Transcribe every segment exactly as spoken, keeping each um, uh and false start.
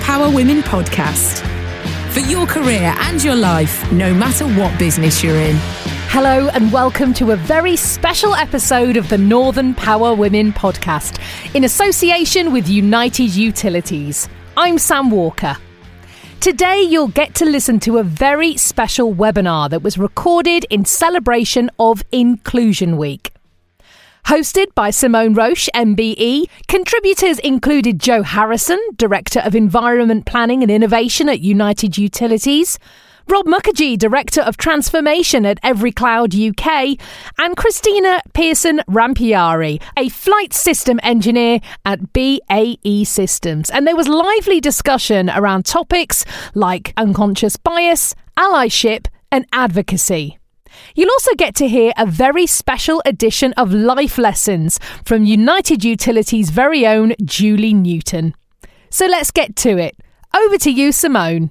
Power Women podcast. For your career and your life, no matter what business you're in. Hello and welcome to a very special episode of the Northern Power Women podcast in association with United Utilities. I'm Sam Walker. Today you'll get to listen to a very special webinar that was recorded in celebration of Inclusion Week. Hosted by Simone Roche, M B E, contributors included Joe Harrison, Director of Environment Planning and Innovation at United Utilities, Rob Mukherjee, Director of Transformation at EveryCloud U K, and Christina Pearson-Rampiari, a flight system engineer at B A E Systems. And there was lively discussion around topics like unconscious bias, allyship, and advocacy. You'll also get to hear a very special edition of Life Lessons from United Utilities' very own Julie Newton. So let's get to it. Over to you, Simone.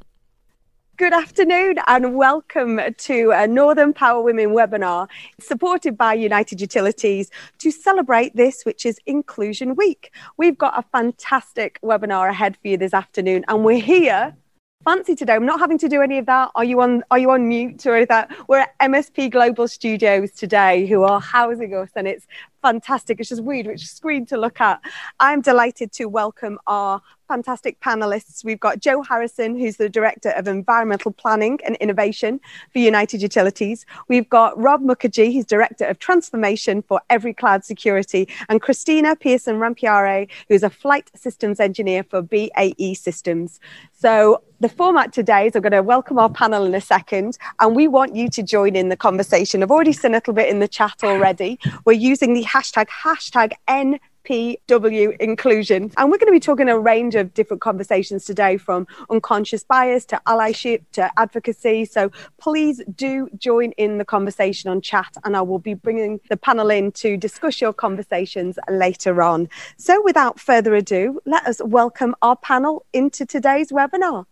Good afternoon and welcome to a Northern Power Women webinar supported by United Utilities to celebrate this, which is Inclusion Week. We've got a fantastic webinar ahead for you this afternoon, and we're here fancy today. I'm not having to do any of that. Are you on Are you on mute or is that? We're at M S P Global Studios today, who are housing us, and it's fantastic. It's just weird which screen to look at. I'm delighted to welcome our fantastic panellists. We've got Joe Harrison, who's the Director of Environmental Planning and Innovation for United Utilities. We've got Rob Mukherjee, who's Director of Transformation for EveryCloud Security, and Christina Pearson-Rampiari, who's a Flight Systems Engineer for B A E Systems. So the format today is I'm going to welcome our panel in a second, and we want you to join in the conversation. I've already seen a little bit in the chat already. We're using the hashtag, hashtag N. P W inclusion. And we're going to be talking a range of different conversations today, from unconscious bias to allyship to advocacy. So please do join in the conversation on chat, and I will be bringing the panel in to discuss your conversations later on. So without further ado, let us welcome our panel into today's webinar.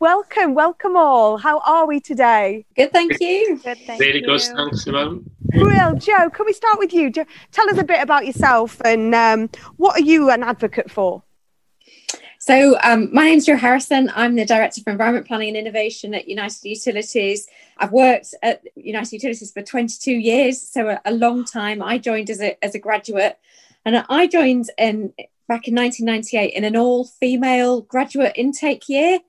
Welcome, welcome all. How are we today? Good, thank you. Good, thank Very you. Good, thanks, Simone. Well, Joe, can we start with you? Tell us a bit about yourself and um, what are you an advocate for? So um, my name's Joe Harrison. I'm the Director for Environment Planning and Innovation at United Utilities. I've worked at United Utilities for twenty-two years, so a, a long time. I joined as a, as a graduate, and I joined in, back in nineteen ninety-eight in an all-female graduate intake year,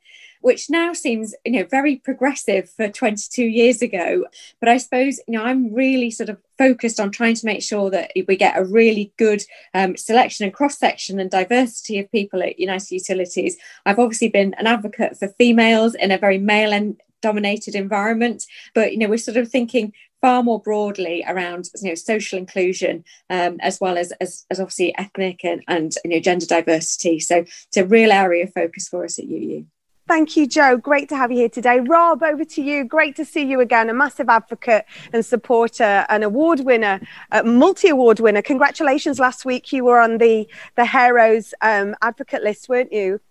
which now seems, you know, very progressive for twenty-two years ago. But I suppose, you know, I'm really sort of focused on trying to make sure that we get a really good um, selection and cross-section and diversity of people at United Utilities. I've obviously been an advocate for females in a very male-dominated environment, but, you know, we're sort of thinking far more broadly around, you know, social inclusion, um, as well as, as as obviously ethnic and, and, you know, gender diversity. So it's a real area of focus for us at U U. Thank you, Joe. Great to have you here today. Rob, over to you. Great to see you again. A massive advocate and supporter, an award winner, a multi-award winner. Congratulations. Last week you were on the, the Heroes um, advocate list, weren't you?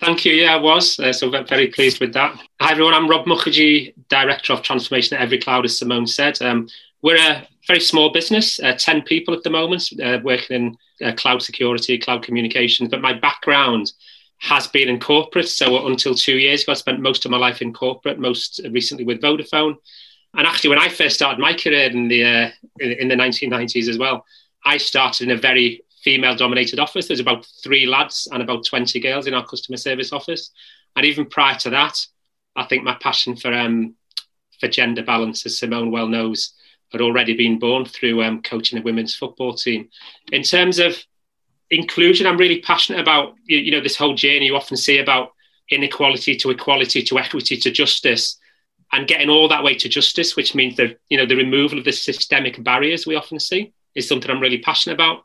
Thank you. Yeah, I was. Uh, so very pleased with that. Hi, everyone. I'm Rob Mukherjee, Director of Transformation at EveryCloud, as Simone said. Um, we're a very small business, uh, ten people at the moment, uh, working in uh, cloud security, cloud communications. But my background has been in corporate. So until two years ago, I spent most of my life in corporate, most recently with Vodafone. And actually, when I first started my career in the uh, in the nineteen nineties as well, I started in a very female-dominated office. There's about three lads and about twenty girls in our customer service office. And even prior to that, I think my passion for um, for gender balance, as Simone well knows, had already been born through um, coaching a women's football team. In terms of inclusion, I'm really passionate about, you know, this whole journey you often see about inequality to equality to equity to justice. and getting all that way to justice, which means that, you know, the removal of the systemic barriers we often see is something I'm really passionate about.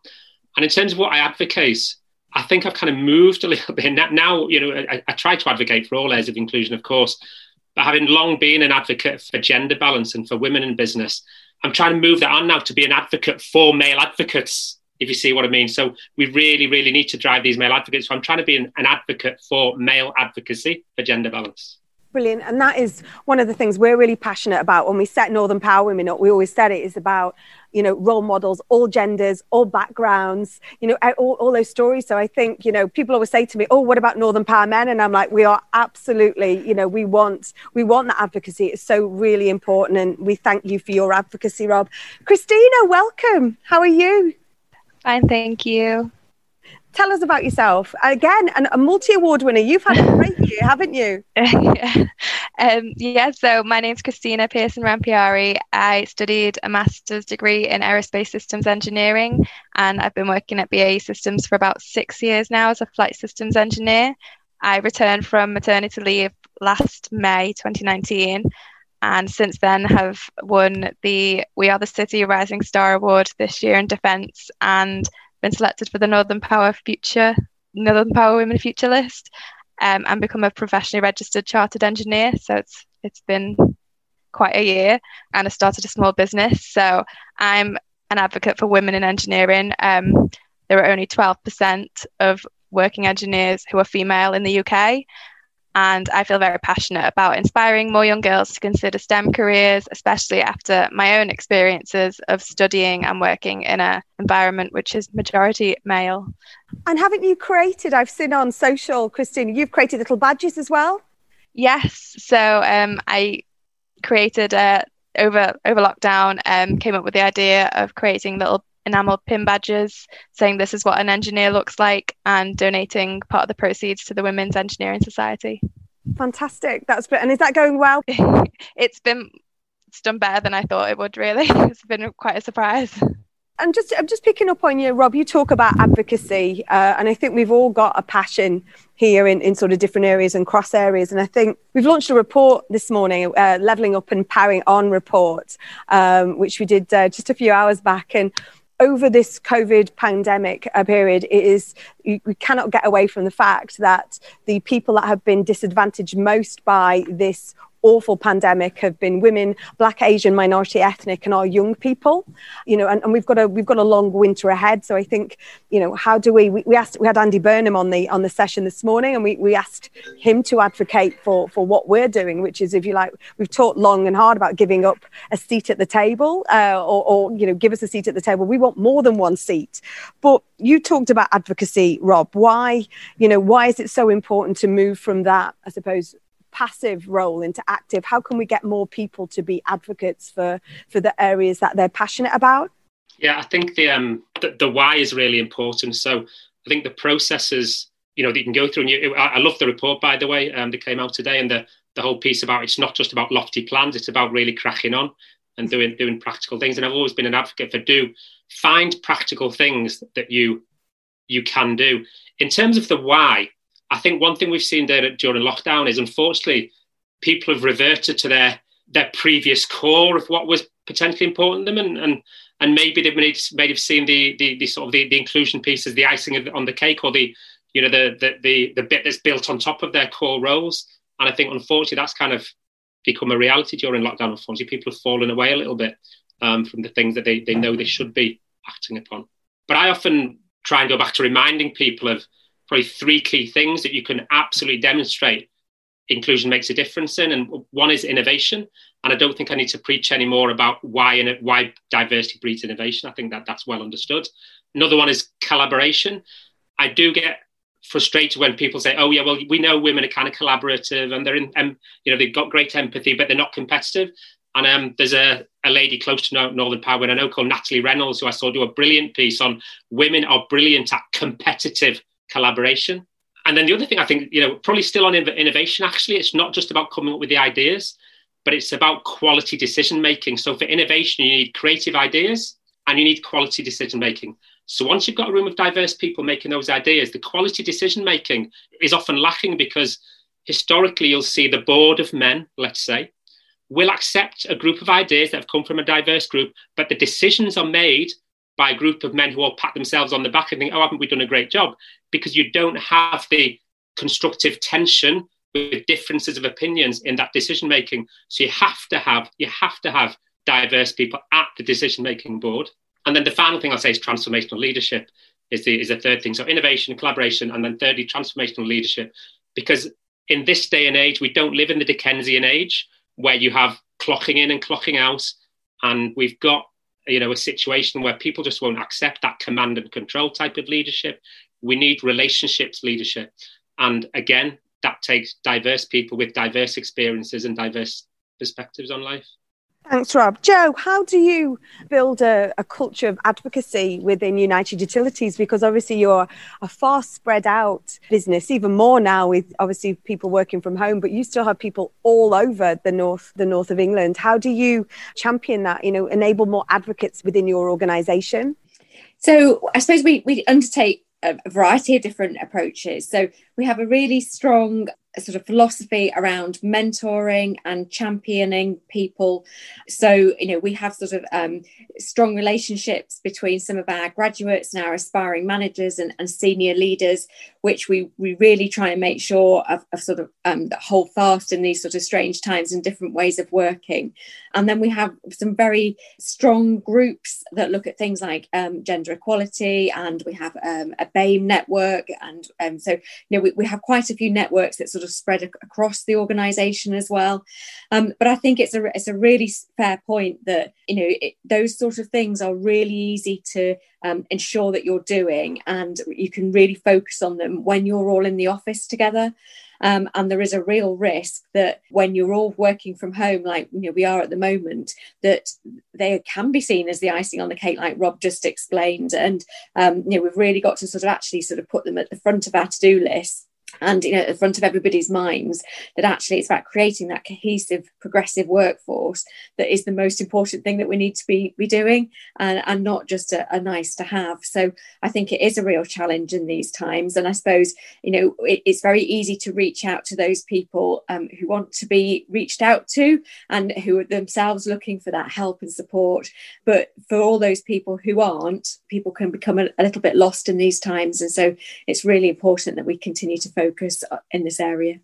And in terms of what I advocate, I think I've kind of moved a little bit. Now, you know, I, I try to advocate for all areas of inclusion, of course, but having long been an advocate for gender balance and for women in business, I'm trying to move that on now to be an advocate for male advocates, if you see what I mean. So we really, really need to drive these male advocates. So I'm trying to be an, an advocate for male advocacy for gender balance. Brilliant. And that is one of the things we're really passionate about. When we set Northern Power Women up, we always said it is about, you know, role models, all genders, all backgrounds, you know, all, all those stories. So I think, you know, people always say to me, oh, what about Northern Power Men? And I'm like, we are absolutely, you know, we want, we want that advocacy. It's so really important. And we thank you for your advocacy, Rob. Christina, welcome. How are you? Fine, thank you. Tell us about yourself. Again, an, a multi-award winner. You've had a great year, haven't you? yeah. Um, yeah, so my name's Christina Pearson-Rampiari. I studied a master's degree in aerospace systems engineering, and I've been working at B A E Systems for about six years now as a flight systems engineer. I returned from maternity leave last May twenty nineteen, and since then have won the We Are the City Rising Star Award this year in Defence, and been selected for the Northern Power Future, Northern Power Women Future List, um, and become a professionally registered chartered engineer. So it's it's been quite a year, and I started a small business. So I'm an advocate for women in engineering. Um, there are only twelve percent of working engineers who are female in the U K, and I feel very passionate about inspiring more young girls to consider STEM careers, especially after my own experiences of studying and working in an environment which is majority male. And haven't you created, I've seen on social, Christine, you've created little badges as well? Yes. So um, I created, uh, over, over lockdown, um, came up with the idea of creating little enamelled pin badges saying this is what an engineer looks like, and donating part of the proceeds to the Women's Engineering Society. Fantastic. That's been, and is that going well? it's been it's done better than I thought it would, really. It's been quite a surprise. And just I'm just picking up on you, Rob, you talk about advocacy, uh, and I think we've all got a passion here in, in sort of different areas and cross areas. And I think we've launched a report this morning, uh, Levelling Up and Powering On report, um, which we did uh, just a few hours back. And over this COVID pandemic period, it is, we cannot get away from the fact that the people that have been disadvantaged most by this awful pandemic have been women, Black, Asian, minority, ethnic, and our young people. You know, and, and we've got a we've got a long winter ahead. So I think, you know, how do we, we we asked we had Andy Burnham on the on the session this morning, and we we asked him to advocate for for what we're doing, which is, if you like, we've talked long and hard about giving up a seat at the table, uh, or, or you know, give us a seat at the table. We want more than one seat. But you talked about advocacy, Rob. Why you know why is it so important to move from that, I suppose, passive role into active? How can we get more people to be advocates for for the areas that they're passionate about? Yeah, I think the um the, the why is really important. So I think the processes, you know, that you can go through, and you, I, I love the report, by the way, um, that came out today, and the the whole piece about it's not just about lofty plans, it's about really cracking on and doing doing practical things. And I've always been an advocate for do find practical things that you you can do. In terms of the why, I think one thing we've seen there during lockdown is, unfortunately, people have reverted to their their previous core of what was potentially important to them, and and, and maybe they've made, maybe have seen the, the the sort of the, the inclusion piece as the icing on the cake, or the you know the, the the the bit that's built on top of their core roles. And I think, unfortunately, that's kind of become a reality during lockdown. Unfortunately, people have fallen away a little bit um, from the things that they they know they should be acting upon. But I often try and go back to reminding people of probably three key things that you can absolutely demonstrate inclusion makes a difference in. And one is innovation. And I don't think I need to preach any more about why and why diversity breeds innovation. I think that that's well understood. Another one is collaboration. I do get frustrated when people say, oh, yeah, well, we know women are kind of collaborative, and they're in, um, you know, they've got great empathy, but they're not competitive. And um, there's a, a lady close to Northern Power Women I know called Natalie Reynolds, who I saw do a brilliant piece on women are brilliant at competitive collaboration. And then the other thing I think, you know, probably still on innovation, actually, it's not just about coming up with the ideas, but it's about quality decision making. So for innovation, you need creative ideas and you need quality decision making. So once you've got a room of diverse people making those ideas, the quality decision making is often lacking, because historically you'll see the board of men, let's say, will accept a group of ideas that have come from a diverse group, but the decisions are made by a group of men who all pat themselves on the back and think, oh, haven't we done a great job? Because you don't have the constructive tension with differences of opinions in that decision-making. So you have to have, you have to have diverse people at the decision-making board. And then the final thing I'll say is transformational leadership is the, is the third thing. So innovation, collaboration, and then thirdly, transformational leadership. Because in this day and age, we don't live in the Dickensian age where you have clocking in and clocking out. And we've got, you know, a situation where people just won't accept that command and control type of leadership. We need relationships leadership. And again, that takes diverse people with diverse experiences and diverse perspectives on life. Thanks, Rob. Joe, how do you build a, a culture of advocacy within United Utilities? Because obviously you're a far spread out business, even more now with obviously people working from home, but you still have people all over the north, the north of England. How do you champion that, you know, enable more advocates within your organisation? So I suppose we, we undertake a variety of different approaches. So we have a really strong sort of philosophy around mentoring and championing people. So, you know, we have sort of um, strong relationships between some of our graduates and our aspiring managers and, and senior leaders, which we, we really try and make sure of, of sort of um, that hold fast in these sort of strange times and different ways of working. And then we have some very strong groups that look at things like um, gender equality, and we have um, a B A M E network. And um, so, you know, we, we have quite a few networks that sort of spread ac- across the organisation as well. Um, but I think it's a, it's a really fair point that, you know, it, those sort of things are really easy to um, ensure that you're doing, and you can really focus on them when you're all in the office together. Um, and there is a real risk that when you're all working from home, like, you know, we are at the moment, that they can be seen as the icing on the cake, like Rob just explained. And, um, you know, we've really got to sort of actually sort of put them at the front of our to-do list. And, you know, at the front of everybody's minds, that actually it's about creating that cohesive, progressive workforce that is the most important thing that we need to be, be doing, and, and not just a, a nice to have. So I think it is a real challenge in these times. And I suppose, you know, it, it's very easy to reach out to those people um, who want to be reached out to and who are themselves looking for that help and support. But for all those people who aren't, people can become a, a little bit lost in these times. And so it's really important that we continue to focus in this area.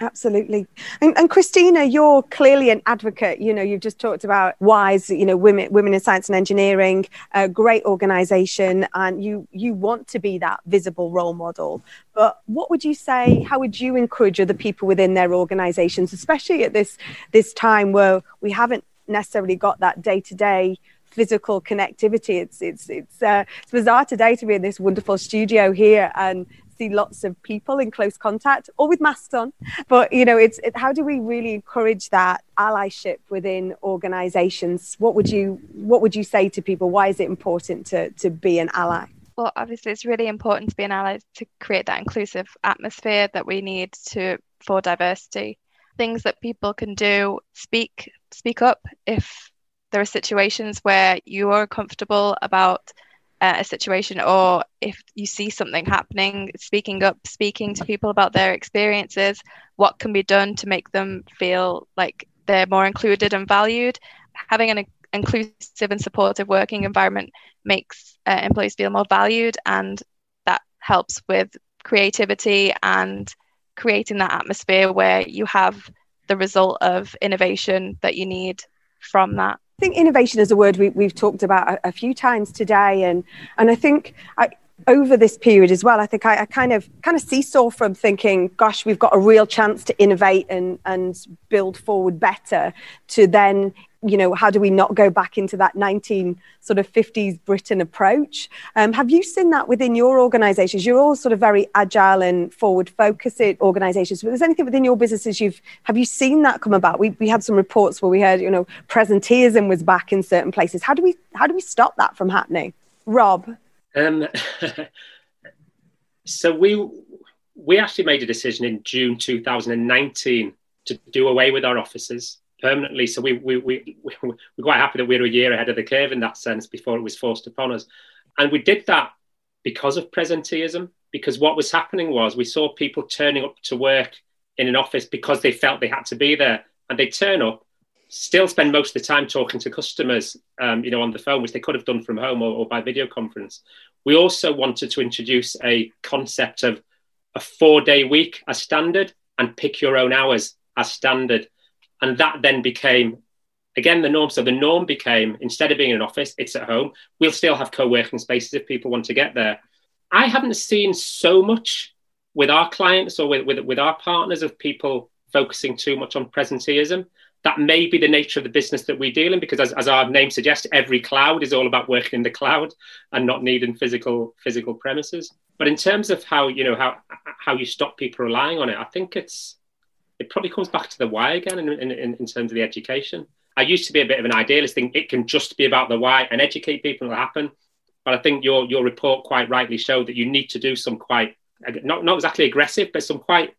Absolutely. And, and Christina, you're clearly an advocate. You know, you've just talked about WISE, you know, women, women in science and engineering, a great organisation, and you, you want to be that visible role model. But what would you say, how would you encourage other people within their organisations, especially at this, this time where we haven't necessarily got that day-to-day physical connectivity? It's, it's, it's, uh, it's bizarre today to be in this wonderful studio here and see lots of people in close contact or with masks on, but you know, it's it, how do we really encourage that allyship within organizations? What would you what would you say to people? Why is it important to to be an ally? Well, obviously it's really important to be an ally to create that inclusive atmosphere that we need to for diversity. Things that people can do: speak speak up if there are situations where you are uncomfortable about a situation, or if you see something happening, speaking up, speaking to people about their experiences, what can be done to make them feel like they're more included and valued. Having an inclusive and supportive working environment makes uh, employees feel more valued, and that helps with creativity and creating that atmosphere where you have the result of innovation that you need from that. I think innovation is a word we, we've talked about a, a few times today, and and I think I, over this period as well, I think I, I kind of kind of seesaw from thinking, gosh, we've got a real chance to innovate and and build forward better, to then, you know, how do we not go back into that nineteen sort of fifties Britain approach? Um, have you seen that within your organisations? You're all sort of very agile and forward-focused organisations. But is anything within your businesses you've have you seen that come about? We we had some reports where we heard, you know, presenteeism was back in certain places. How do we how do we stop that from happening, Rob? Um, so we we actually made a decision in June two thousand nineteen to do away with our offices permanently. So we, we, we, we, we're quite happy that we were a year ahead of the curve in that sense before it was forced upon us. And we did that because of presenteeism, because what was happening was we saw people turning up to work in an office because they felt they had to be there, and they turn up still spend most of the time talking to customers, um, you know, on the phone, which they could have done from home or, or by video conference. We also wanted to introduce a concept of a four-day week as standard and pick your own hours as standard. And that then became, again, the norm. So the norm became, instead of being in an office, it's at home. We'll still have co-working spaces if people want to get there. I haven't seen so much with our clients or with, with, with our partners of people focusing too much on presenteeism. That may be the nature of the business that we deal in, because as, as our name suggests, every cloud is all about working in the cloud and not needing physical physical premises. But in terms of how, you know, how how you stop people relying on it, I think it's it probably comes back to the why again in, in, in terms of the education. I used to be a bit of an idealist, think it can just be about the why and educate people and it'll happen. But I think your your report quite rightly showed that you need to do some quite, not, not exactly aggressive, but some quite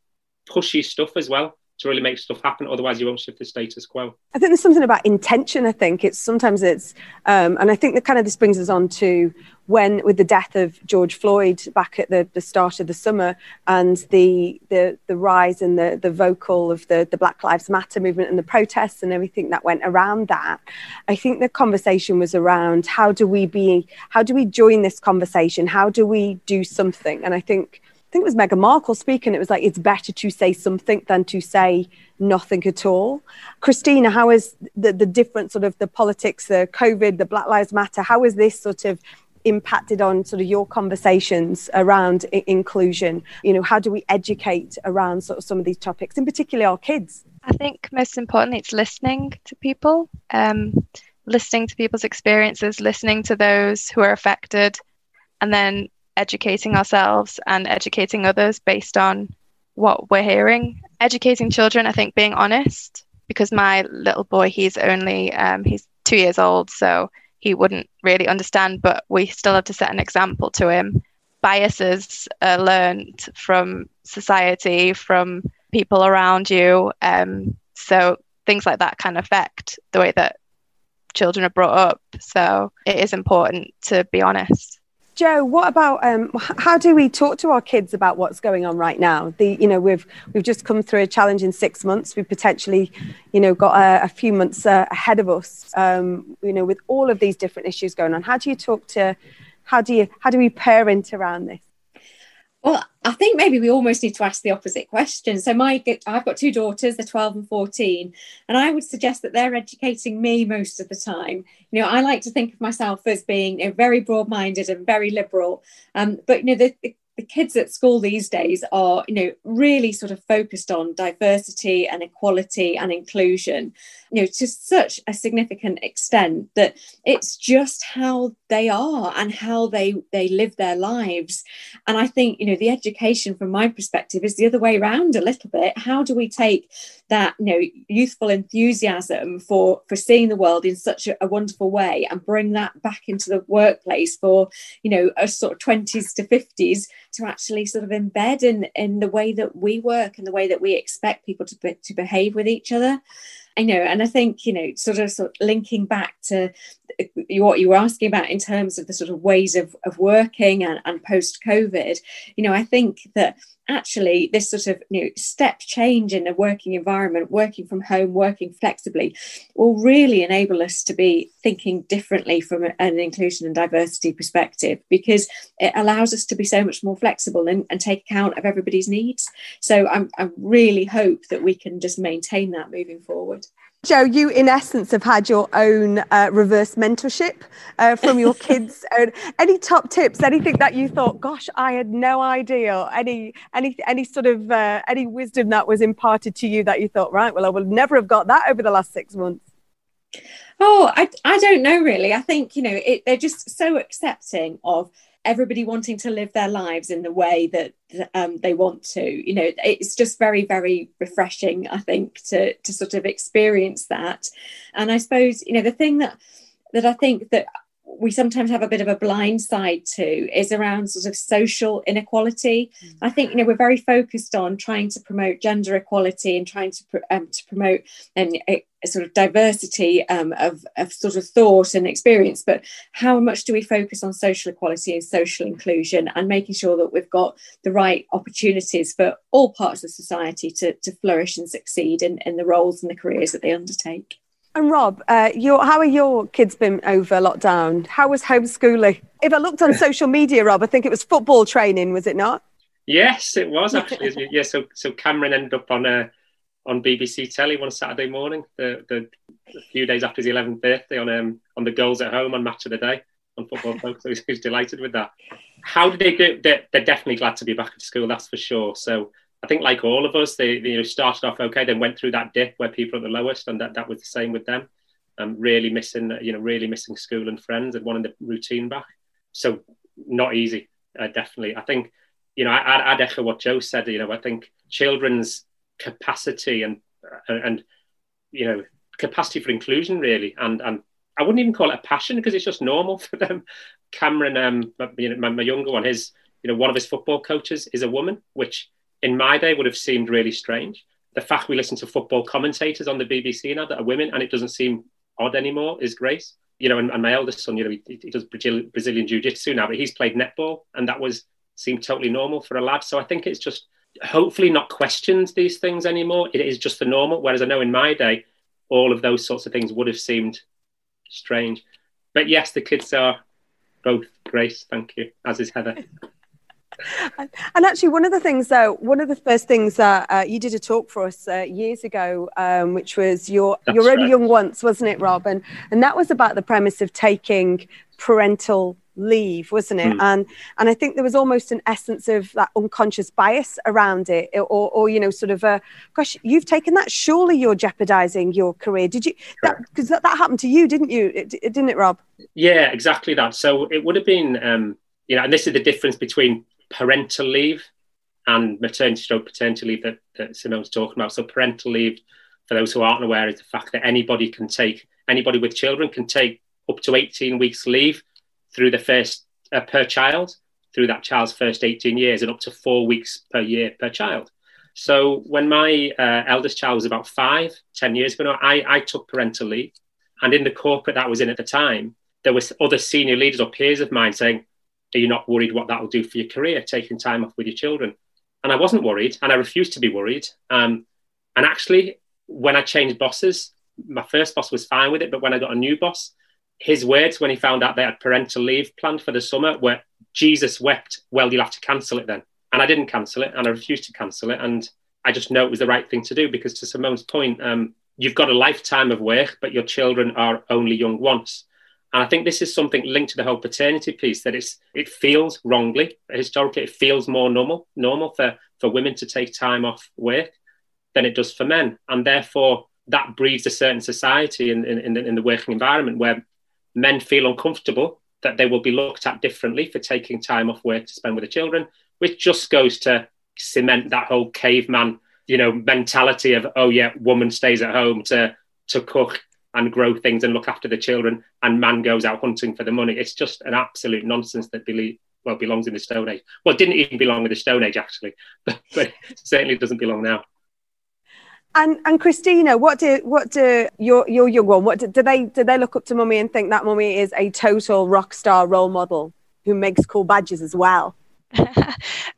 pushy stuff as well to really make stuff happen. Otherwise, you won't shift the status quo. I think there's something about intention. I think it's sometimes it's, um, and I think that kind of this brings us on to when, with the death of George Floyd back at the, the start of the summer, and the the, the rise and the, the vocal of the, the Black Lives Matter movement and the protests and everything that went around that, I think the conversation was around how do we be, how do we join this conversation? How do we do something? And I think I think it was Meghan Markle speaking. It was like, it's better to say something than to say nothing at all. Christina, how is the, the different sort of the politics, the COVID, the Black Lives Matter, how is this sort of impacted on sort of your conversations around I- inclusion? You know, how do we educate around sort of some of these topics, in particular our kids? I think most importantly, it's listening to people, um, listening to people's experiences, listening to those who are affected, and then educating ourselves and educating others based on what we're hearing. Educating children, I think being honest, because my little boy, he's only, um, he's two years old, so he wouldn't really understand, but we still have to set an example to him. Biases are learned from society, from people around you. Um, so things like that can affect the way that children are brought up. So it is important to be honest. Joe, what about um, how do we talk to our kids about what's going on right now? The, you know, we've we've just come through a challenging six months. We've potentially, you know, got a, a few months uh, ahead of us. Um, you know, with all of these different issues going on, how do you talk to, how do you, how do we parent around this? Well, I think maybe we almost need to ask the opposite question. So my, I've got two daughters, they're twelve and fourteen, and I would suggest that they're educating me most of the time. You know, I like to think of myself as being, you know, very broad-minded and very liberal. Um, but, you know, the, the, the kids at school these days are, you know, really sort of focused on diversity and equality and inclusion, you know, to such a significant extent that it's just how they are and how they they live their lives. And I think, you know, the education from my perspective is the other way around a little bit. How do we take that, you know, youthful enthusiasm for for seeing the world in such a, a wonderful way and bring that back into the workplace for, you know, a sort of twenties to fifties to actually sort of embed in in the way that we work and the way that we expect people to be, to behave with each other. I know, and I think, you know, sort of, sort of linking back to what you were asking about in terms of the sort of ways of, of working and, and post-COVID, you know, I think that actually this sort of, you know, step change in a working environment, working from home, working flexibly, will really enable us to be thinking differently from an inclusion and diversity perspective, because it allows us to be so much more flexible and, and take account of everybody's needs. So I'm, I really hope that we can just maintain that moving forward. Joe, you in essence have had your own uh, reverse mentorship uh, from your kids. Own. Any top tips? Anything that you thought, gosh, I had no idea? Any any any sort of uh, any wisdom that was imparted to you that you thought, right, well, I would never have got that over the last six months? Oh, I I don't know really. I think, you know, it, they're just so accepting of everybody wanting to live their lives in the way that um, they want to. You know, it's just very, very refreshing, I think, to to sort of experience that. And I suppose, you know, the thing that that I think that we sometimes have a bit of a blind side to is around sort of social inequality. Mm. I think, you know, we're very focused on trying to promote gender equality and trying to, pr- um, to promote and uh, sort of diversity um, of, of sort of thought and experience. But how much do we focus on social equality and social inclusion and making sure that we've got the right opportunities for all parts of society to, to flourish and succeed in, in the roles and the careers that they undertake? And Rob, uh, your, how are your kids been over lockdown? How was homeschooling? If I looked on social media, Rob, I think it was football training, was it not? Yes, it was actually. yeah, so so Cameron ended up on a on B B C telly one Saturday morning, the the a few days after his eleventh birthday, on um on the goals at home on Match of the Day on Football Club. So he was delighted with that. How did they do? They're, they're definitely glad to be back at school, that's for sure. So I think, like all of us, they, they you know, started off okay, then went through that dip where people are the lowest, and that, that was the same with them. Um, really missing, you know, really missing school and friends and wanting the routine back. So not easy, uh, definitely. I think, you know, I, I'd echo what Joe said. You know, I think children's capacity and and you know capacity for inclusion really, and and I wouldn't even call it a passion because it's just normal for them. Cameron, um, my, you know, my, my younger one, his you know one of his football coaches is a woman, which in my day would have seemed really strange. The fact we listen to football commentators on the B B C now that are women and it doesn't seem odd anymore is great. You know, and, and my eldest son, you know, he, he does Brazil, Brazilian Jiu-Jitsu now, but he's played netball and that was seemed totally normal for a lad. So I think it's just hopefully not questioned these things anymore. It is just the normal. Whereas I know in my day, all of those sorts of things would have seemed strange. But yes, the kids are both great, thank you, as is Heather. And actually, one of the things, though, one of the first things that uh, you did a talk for us uh, years ago, um, which was your That's your right. Only Young Once, wasn't it, Rob? And, and that was about the premise of taking parental leave, wasn't it? Mm. And and I think there was almost an essence of that unconscious bias around it, or, or you know, sort of, a, gosh, you've taken that. Surely you're jeopardising your career. Did you? Because that, that, that happened to you, didn't you? It, it, didn't it, Rob? Yeah, exactly that. So it would have been, um, you know, and this is the difference between parental leave and maternity stroke paternity leave that, that Simone's talking about. So parental leave, for those who aren't aware, is the fact that anybody can take, anybody with children can take up to eighteen weeks leave through the first, uh, per child, through that child's first eighteen years, and up to four weeks per year per child. So when my uh, eldest child was about five, ten years ago, I, I took parental leave. And in the corporate that I was in at the time, there was other senior leaders or peers of mine saying, are you not worried what that will do for your career, taking time off with your children? And I wasn't worried, and I refused to be worried. Um, and actually, when I changed bosses, my first boss was fine with it, but when I got a new boss, his words when he found out they had parental leave planned for the summer were, Jesus wept, well, you'll have to cancel it then. And I didn't cancel it, and I refused to cancel it. And I just know it was the right thing to do, because to Simone's point, um, you've got a lifetime of work, but your children are only young once. And I think this is something linked to the whole paternity piece, that it's it feels wrongly, historically, it feels more normal normal for, for women to take time off work than it does for men. And therefore, that breeds a certain society in, in, in the working environment where men feel uncomfortable that they will be looked at differently for taking time off work to spend with the children, which just goes to cement that whole caveman, you know, mentality of, oh, yeah, woman stays at home to to cook and grow things and look after the children, and man goes out hunting for the money. It's just an absolute nonsense that believe, well, belongs in the Stone Age. Well, it didn't even belong in the Stone Age, actually, but, but it certainly doesn't belong now. And and Christina, what do what do your your young one? What do, do they do? They look up to mummy and think that mummy is a total rock star role model who makes cool badges as well. Well,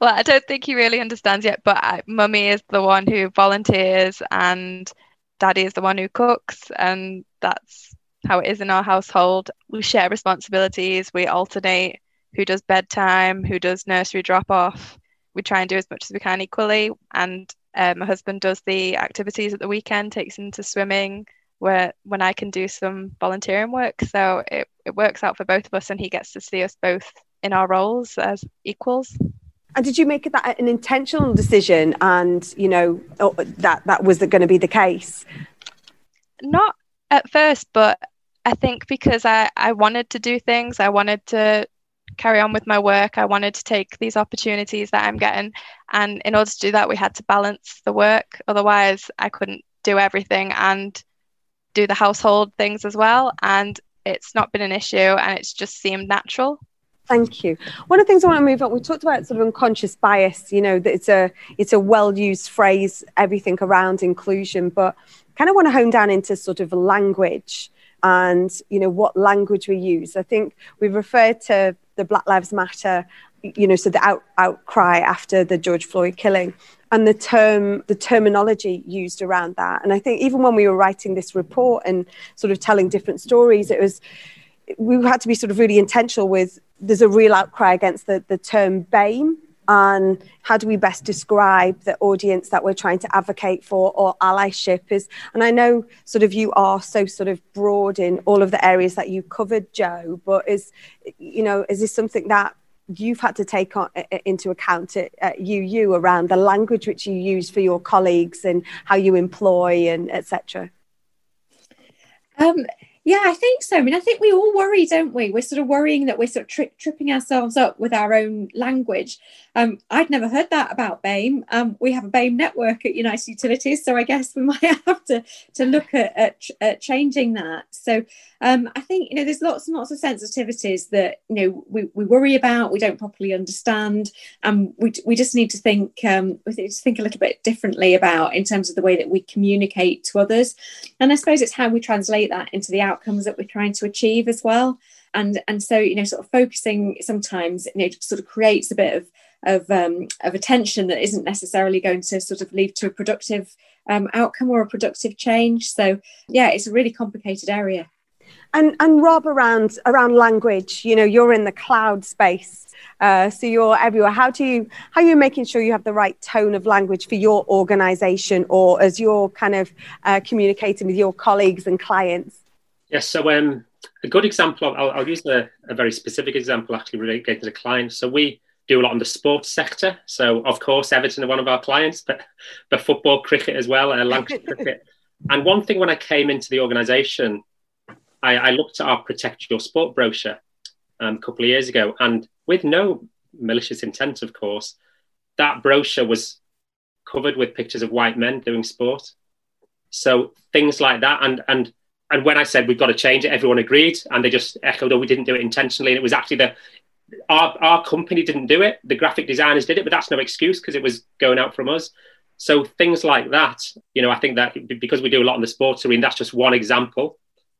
I don't think he really understands yet, but I, mummy is the one who volunteers and Daddy is the one who cooks, and that's how it is in our household. We share responsibilities, we alternate who does bedtime, who does nursery drop-off. We try and do as much as we can equally, and um, my husband does the activities at the weekend, takes him to swimming, where when I can do some volunteering work. So it, it works out for both of us, and he gets to see us both in our roles as equals. And did you make that an intentional decision, and, you know, oh, that, that was going to be the case? Not at first, but I think because I, I wanted to do things, I wanted to carry on with my work, I wanted to take these opportunities that I'm getting. And in order to do that, we had to balance the work. Otherwise, I couldn't do everything and do the household things as well. And it's not been an issue, and it's just seemed natural. Thank you. One of the things I want to move on, we talked about sort of unconscious bias, you know, that it's a it's a well-used phrase, everything around inclusion, but kind of want to hone down into sort of language and, you know, what language we use. I think we referred to the Black Lives Matter you know, so the out, outcry after the George Floyd killing and the term, the terminology used around that. And I think even when we were writing this report and sort of telling different stories, it was, we had to be sort of really intentional with, there's a real outcry against the, the term BAME, and how do we best describe the audience that we're trying to advocate for, or allyship is. And I know sort of you are so sort of broad in all of the areas that you covered, Joe, but is, you know, is this something that you've had to take on, into account at, at U U around the language which you use for your colleagues and how you employ and et cetera? Um, yeah, I think so. I mean, I think we all worry, don't we? We're sort of worrying that we're sort of tri- tripping ourselves up with our own language. Um, I'd never heard that about BAME. Um, we have a BAME network at United Utilities, so I guess we might have to, to look at, at, at changing that. So um, I think, you know, there's lots and lots of sensitivities that, you know, we, we worry about, we don't properly understand. Um, we we just need to think, um, we need to think a little bit differently about in terms of the way that we communicate to others. And I suppose it's how we translate that into the outcomes that we're trying to achieve as well. And and so, you know, sort of focusing sometimes, you know, sort of creates a bit of of um, of attention that isn't necessarily going to sort of lead to a productive um, outcome or a productive change. So yeah, it's a really complicated area. And and Rob, around around language, you know, you're in the cloud space, uh, so you're everywhere. How do you how are you making sure you have the right tone of language for your organisation, or as you're kind of uh, communicating with your colleagues and clients? Yes, so um, a good example, I'll, I'll use a, a very specific example actually related to the client. So we do a lot on the sports sector. So of course, Everton are one of our clients, but, but football, cricket as well, and uh, Lancashire cricket. And one thing when I came into the organisation, I, I looked at our Protect Your Sport brochure um, a couple of years ago, and with no malicious intent, of course, that brochure was covered with pictures of white men doing sport. So things like that, and and And when I said, we've got to change it, everyone agreed. And they just echoed, oh, we didn't do it intentionally. And it was actually the our, our company didn't do it. The graphic designers did it, but that's no excuse because it was going out from us. So things like that, you know, I think that because we do a lot on the sports arena, that's just one example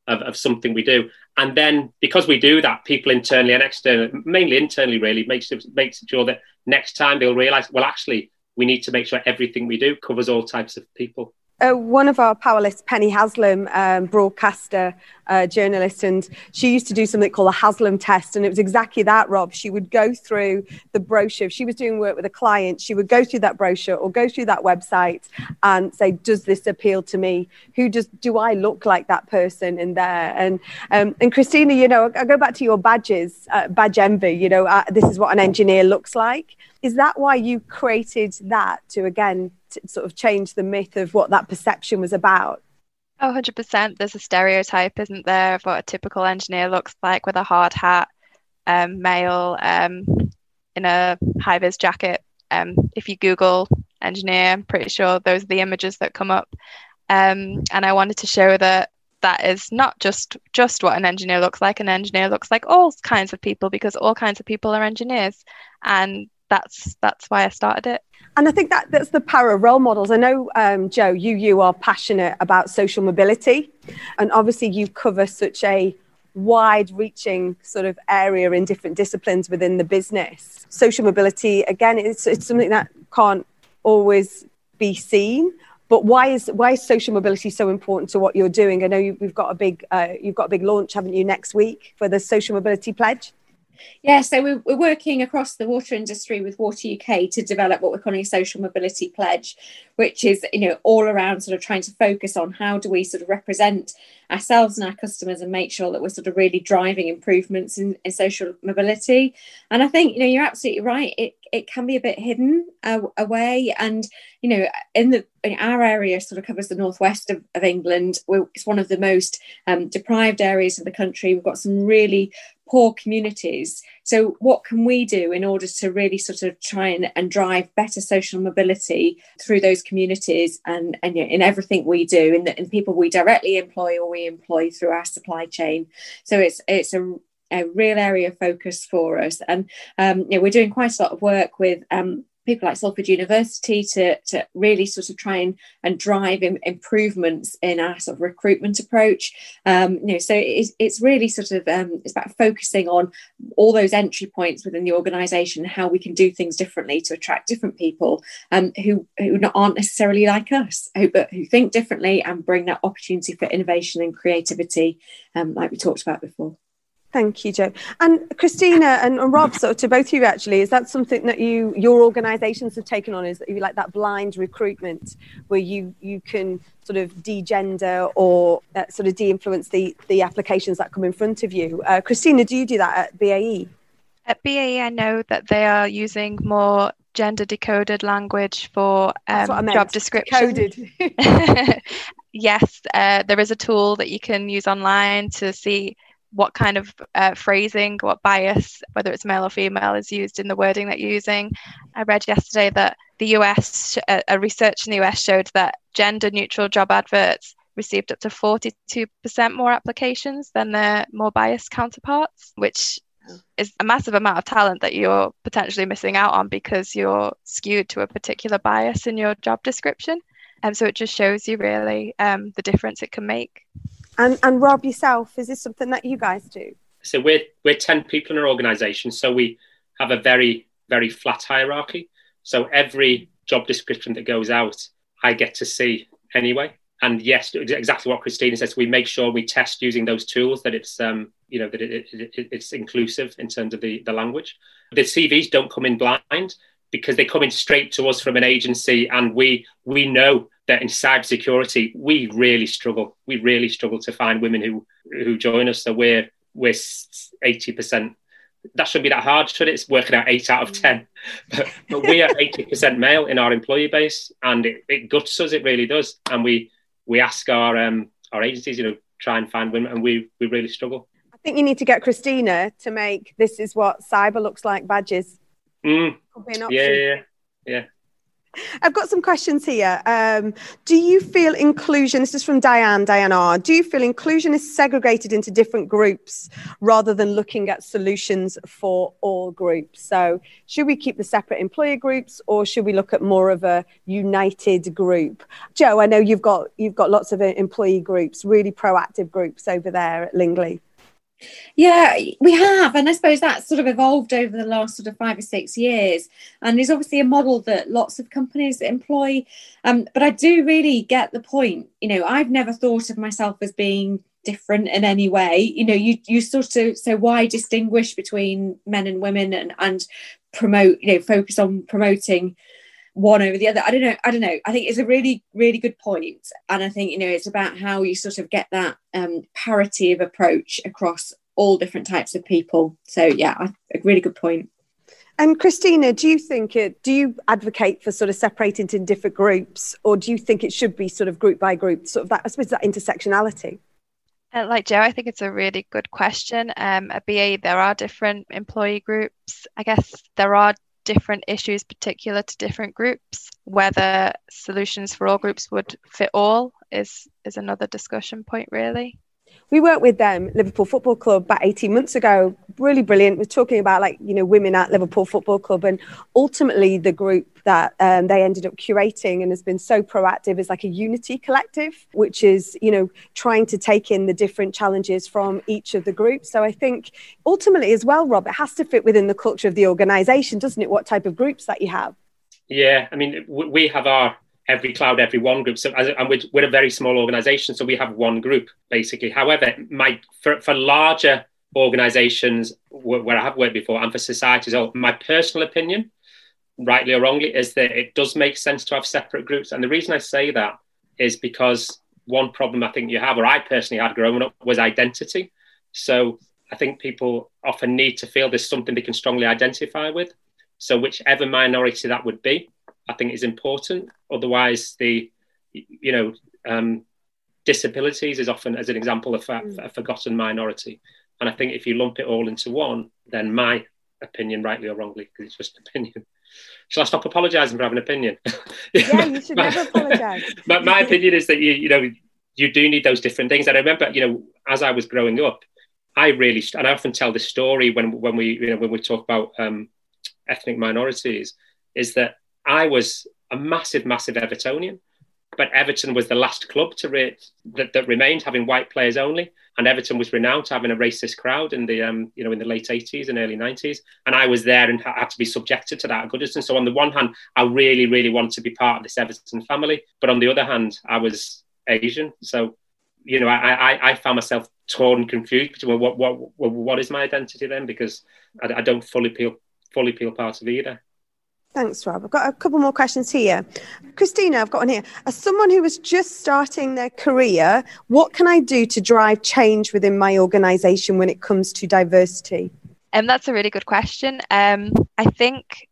of, of something we do. And then because we do that, people internally and externally, mainly internally really, make sure, make sure that next time they'll realise, well, actually, we need to make sure everything we do covers all types of people. Uh, one of our powerlists, Penny Haslam, um, broadcaster, uh, journalist, and she used to do something called a Haslam test. And it was exactly that, Rob. She would go through the brochure. If she was doing work with a client, she would go through that brochure or go through that website and say, does this appeal to me? Who does, do I look like that person in there? And um, and Christina, you know, I go back to your badges, uh, badge envy, you know, uh, this is what an engineer looks like. Is that why you created that to, again, to sort of change the myth of what that perception was about? Oh, one hundred percent. There's a stereotype, isn't there, of what a typical engineer looks like, with a hard hat, um, male, um, in a high-vis jacket. Um, if you Google engineer, I'm pretty sure those are the images that come up. Um, and I wanted to show that that is not just, just what an engineer looks like. An engineer looks like all kinds of people, because all kinds of people are engineers. And that's that's why I started it. And I think that that's the power of role models. I know, um, Joe, you, you are passionate about social mobility, and obviously you cover such a wide-reaching sort of area in different disciplines within the business. Social mobility, again, it's it's something that can't always be seen. But why is why is social mobility so important to what you're doing? I know you, we've got a big uh, you've got a big launch, haven't you, next week for the Social Mobility Pledge? Yeah, so we're, we're working across the water industry with Water U K to develop what we're calling a social mobility pledge, which is, you know, all around sort of trying to focus on how do we sort of represent ourselves and our customers and make sure that we're sort of really driving improvements in, in social mobility. And I think, you know, you're absolutely right. It it can be a bit hidden uh, away. And, you know, in the in our area sort of covers the northwest of, of England. We're, it's one of the most um, deprived areas of the country. We've got some really poor communities. So what can we do in order to really sort of try and, and drive better social mobility through those communities and, and you know, in everything we do, in the in people we directly employ or we employ through our supply chain. So it's it's a a real area of focus for us. And um, you know, we're doing quite a lot of work with um, people like Salford University to, to really sort of try and, and drive in, improvements in our sort of recruitment approach. Um, you know, so it's, it's really sort of, um, it's about focusing on all those entry points within the organisation, how we can do things differently to attract different people um, who, who aren't necessarily like us, who, but who think differently and bring that opportunity for innovation and creativity, um, like we talked about before. Thank you, Joe. And Christina and, and Rob, so to both of you actually, is that something that you, your organisations have taken on, is that you like that blind recruitment where you, you can sort of de-gender or uh, sort of de-influence the, the applications that come in front of you? Uh, Christina, do you do that at B A E? At B A E, I know that they are using more gender-decoded language for um, job descriptions. Decoded. Yes, uh, there is a tool that you can use online to see what kind of uh, phrasing, what bias, whether it's male or female, is used in the wording that you're using. I read yesterday that the U S, uh, a research in the U S showed that gender-neutral job adverts received up to forty-two percent more applications than their more biased counterparts, which is a massive amount of talent that you're potentially missing out on because you're skewed to a particular bias in your job description. And so it just shows you really um, the difference it can make. And, and Rob, yourself, is this something that you guys do? So we're we're ten people in our organisation, so we have a very, very flat hierarchy. So every job description that goes out, I get to see anyway. And yes, exactly what Christina says, we make sure we test using those tools that it's, um, you know, that it, it, it, it's inclusive in terms of the, the language. The C Vs don't come in blind because they come in straight to us from an agency, and we we know that in cybersecurity, we really struggle. We really struggle to find women who who join us. So we're we're eighty percent. That shouldn't be that hard, should it? It's working out eight out of ten. But, but we are eighty percent male in our employee base, and it, it guts us. It really does. And we we ask our um, our agencies, you know, try and find women, and we we really struggle. I think you need to get Christina to make "This is what cyber looks like" badges. Mm. Could be an option. Yeah, yeah, yeah. I've got some questions here. Um, do you feel inclusion, this is from Diane, Diane R. Do you feel inclusion is segregated into different groups rather than looking at solutions for all groups? So should we keep the separate employer groups, or should we look at more of a united group? Joe, I know you've got, you've got lots of employee groups, really proactive groups over there at Lingley. Yeah, we have. And I suppose that's sort of evolved over the last sort of five or six years. And it's obviously a model that lots of companies employ. Um, but I do really get the point. You know, I've never thought of myself as being different in any way. You know, you you sort of, so why distinguish between men and women and, and promote, you know, focus on promoting one over the other? I don't know. I don't know. I think it's a really, really good point. And I think, you know, it's about how you sort of get that um, parity of approach across all different types of people. So, yeah, I, a really good point. And Christina, do you think it, do you advocate for sort of separating into different groups, or do you think it should be sort of group by group, sort of that, I suppose, that intersectionality? Uh, like Joe, I think it's a really good question. Um, at B A E, there are different employee groups. I guess there are different issues particular to different groups. Whether solutions for all groups would fit all is is another discussion point, really. We worked with them, um, Liverpool Football Club, about eighteen months ago. Really brilliant. We're talking about, like, you know, women at Liverpool Football Club, and ultimately the group that um, they ended up curating and has been so proactive is like a unity collective, which is, you know, trying to take in the different challenges from each of the groups. So I think ultimately as well, Rob, it has to fit within the culture of the organisation, doesn't it? What type of groups that you have? Yeah, I mean, we have our Every Cloud, Every One group. So, as, and we're, we're a very small organisation, so we have one group basically. However, my for, for larger organisations where, where I have worked before, and for societies, oh, my personal opinion, rightly or wrongly, is that it does make sense to have separate groups. And the reason I say that is because one problem I think you have, or I personally had growing up, was identity. So I think people often need to feel there's something they can strongly identify with. So whichever minority that would be, I think is important. Otherwise, the, you know, um, disabilities is often, as an example, a, mm. a forgotten minority. And I think if you lump it all into one, then my opinion, rightly or wrongly, because it's just an opinion. Shall I stop apologising for having an opinion? Yeah, my, you should my, never apologise. my, my opinion is that, you, you know, you do need those different things. And I remember, you know, as I was growing up, I really, and I often tell this story when when we, you know, when we talk about um, ethnic minorities, is that I was a massive, massive Evertonian, but Everton was the last club to re- that, that remained having white players only, and Everton was renowned to having a racist crowd in the um, you know in the late eighties and early nineties. And I was there and had to be subjected to that at Goodison. So on the one hand, I really, really wanted to be part of this Everton family, but on the other hand, I was Asian. So you know, I I, I found myself torn, confused between what what what is my identity then, because I, I don't fully feel fully feel part of either. Thanks, Rob. I've got a couple more questions here. Christina, I've got one here. As someone who was just starting their career, what can I do to drive change within my organisation when it comes to diversity? Um, that's a really good question. Um, I think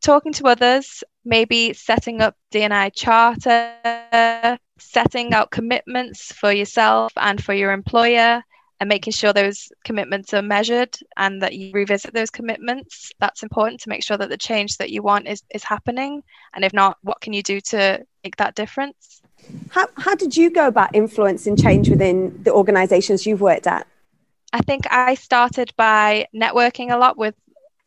talking to others, maybe setting up D and I charter, setting out commitments for yourself and for your employer, and making sure those commitments are measured and that you revisit those commitments. That's important to make sure that the change that you want is, is happening. And if not, what can you do to make that difference? How, how did you go about influencing change within the organisations you've worked at? I think I started by networking a lot with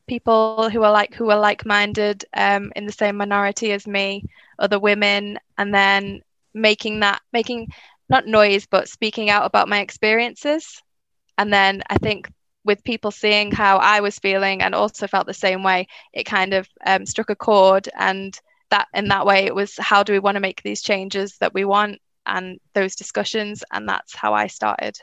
people who are like who are like-minded, um, in the same minority as me, other women, and then making that, making... not noise, but speaking out about my experiences. And then I think with people seeing how I was feeling and also felt the same way, it kind of um, struck a chord. And that in that way, it was, how do we want to make these changes that we want, and those discussions. And that's how I started.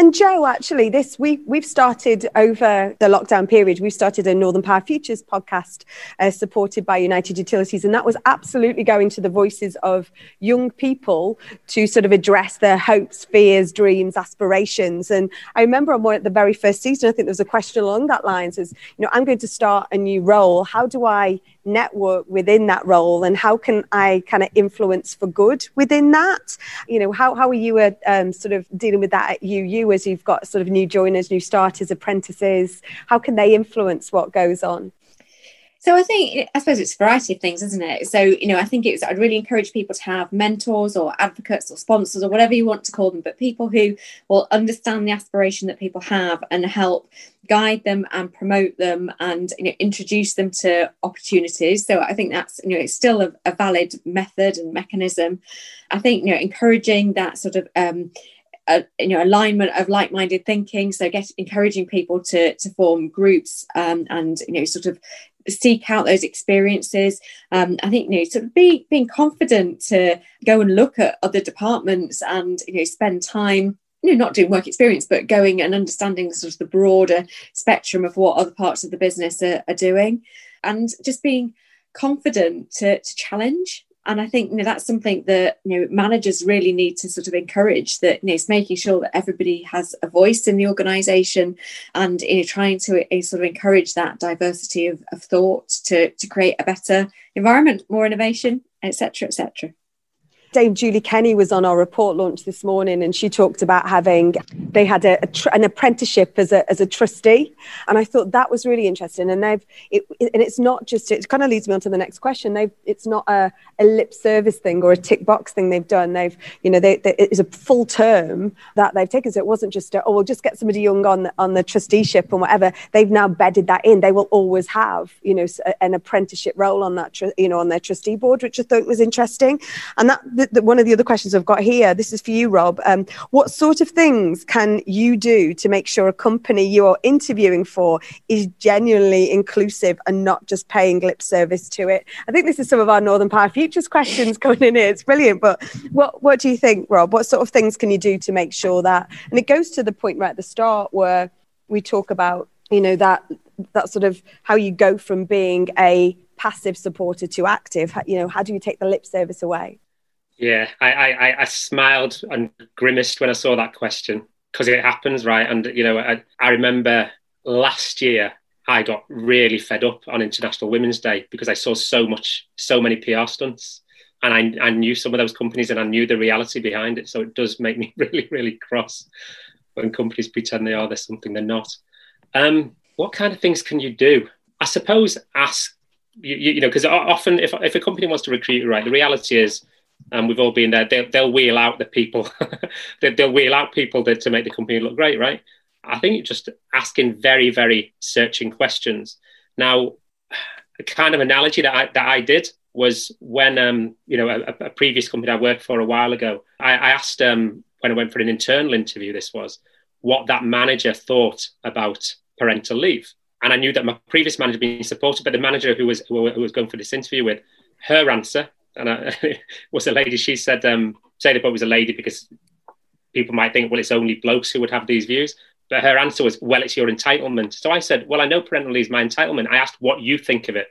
And Joe, actually, this week we've started, over the lockdown period, we've started a Northern Power Futures podcast uh, supported by United Utilities. And that was absolutely going to the voices of young people to sort of address their hopes, fears, dreams, aspirations. And I remember on one at the very first season, I think there was a question along that line, says, you know, I'm going to start a new role. How do I network within that role, and how can I kind of influence for good within that? You know, how, how are you uh, um, sort of dealing with that at U U, as you've got sort of new joiners, new starters, apprentices? How can they influence what goes on? So I think, I suppose it's a variety of things, isn't it? So, you know, I think it's, I'd really encourage people to have mentors or advocates or sponsors or whatever you want to call them, but people who will understand the aspiration that people have and help guide them and promote them and, you know, introduce them to opportunities. So I think that's, you know, it's still a, a valid method and mechanism. I think, you know, encouraging that sort of, um, Uh, you know, alignment of like-minded thinking. So get encouraging people to to form groups um, and, you know, sort of seek out those experiences. Um, I think, you know, sort of be, being confident to go and look at other departments and, you know, spend time, you know, not doing work experience, but going and understanding sort of the broader spectrum of what other parts of the business are, are doing, and just being confident to, to challenge. And I think, you know, that's something that, you know, managers really need to sort of encourage, that, you know, it's making sure that everybody has a voice in the organisation, and, you know, trying to uh, sort of encourage that diversity of, of thought to, to create a better environment, more innovation, et cetera, et cetera. Dame Julie Kenny was on our report launch this morning, and she talked about having, they had a, a tr- an apprenticeship as a as a trustee, and I thought that was really interesting. And they've it, it, and it's not just, it kind of leads me on to the next question. They've it's not a, a lip service thing or a tick box thing they've done. They've you know they, they, it is a full term that they've taken. So it wasn't just a, oh we'll just get somebody young on on the trusteeship and whatever. They've now bedded that in. They will always have you know an apprenticeship role on that tr- you know on their trustee board, which I thought was interesting. And that. The, the, one of the other questions I've got here, this is for you, Rob. Um, what sort of things can you do to make sure a company you are interviewing for is genuinely inclusive and not just paying lip service to it? I think this is some of our Northern Power Futures questions coming in here. It's brilliant. But what, what do you think, Rob? What sort of things can you do to make sure that? And it goes to the point right at the start where we talk about, you know, that that sort of how you go from being a passive supporter to active. You know, how do you take the lip service away? Yeah, I, I, I smiled and grimaced when I saw that question, because it happens, right? And, you know, I, I remember last year I got really fed up on International Women's Day because I saw so much, so many P R stunts, and I, I knew some of those companies and I knew the reality behind it. So it does make me really, really cross when companies pretend they are, they're something they're not. Um, what kind of things can you do? I suppose ask, you, you know, because often if, if a company wants to recruit you, right, the reality is, and um, we've all been there, they'll, they'll wheel out the people. they, they'll wheel out people that, to make the company look great, right? I think just asking very, very searching questions. Now, a kind of analogy that I, that I did was when, um, you know, a, a previous company I worked for a while ago, I, I asked um, when I went for an internal interview, this was, what that manager thought about parental leave. And I knew that my previous manager being supported, but the manager who was who, who was going for this interview with, her answer, and I, was a lady, she said, um, say the point was a lady because people might think, well, it's only blokes who would have these views. But her answer was, well, it's your entitlement. So I said, well, I know parental leave is my entitlement. I asked what you think of it.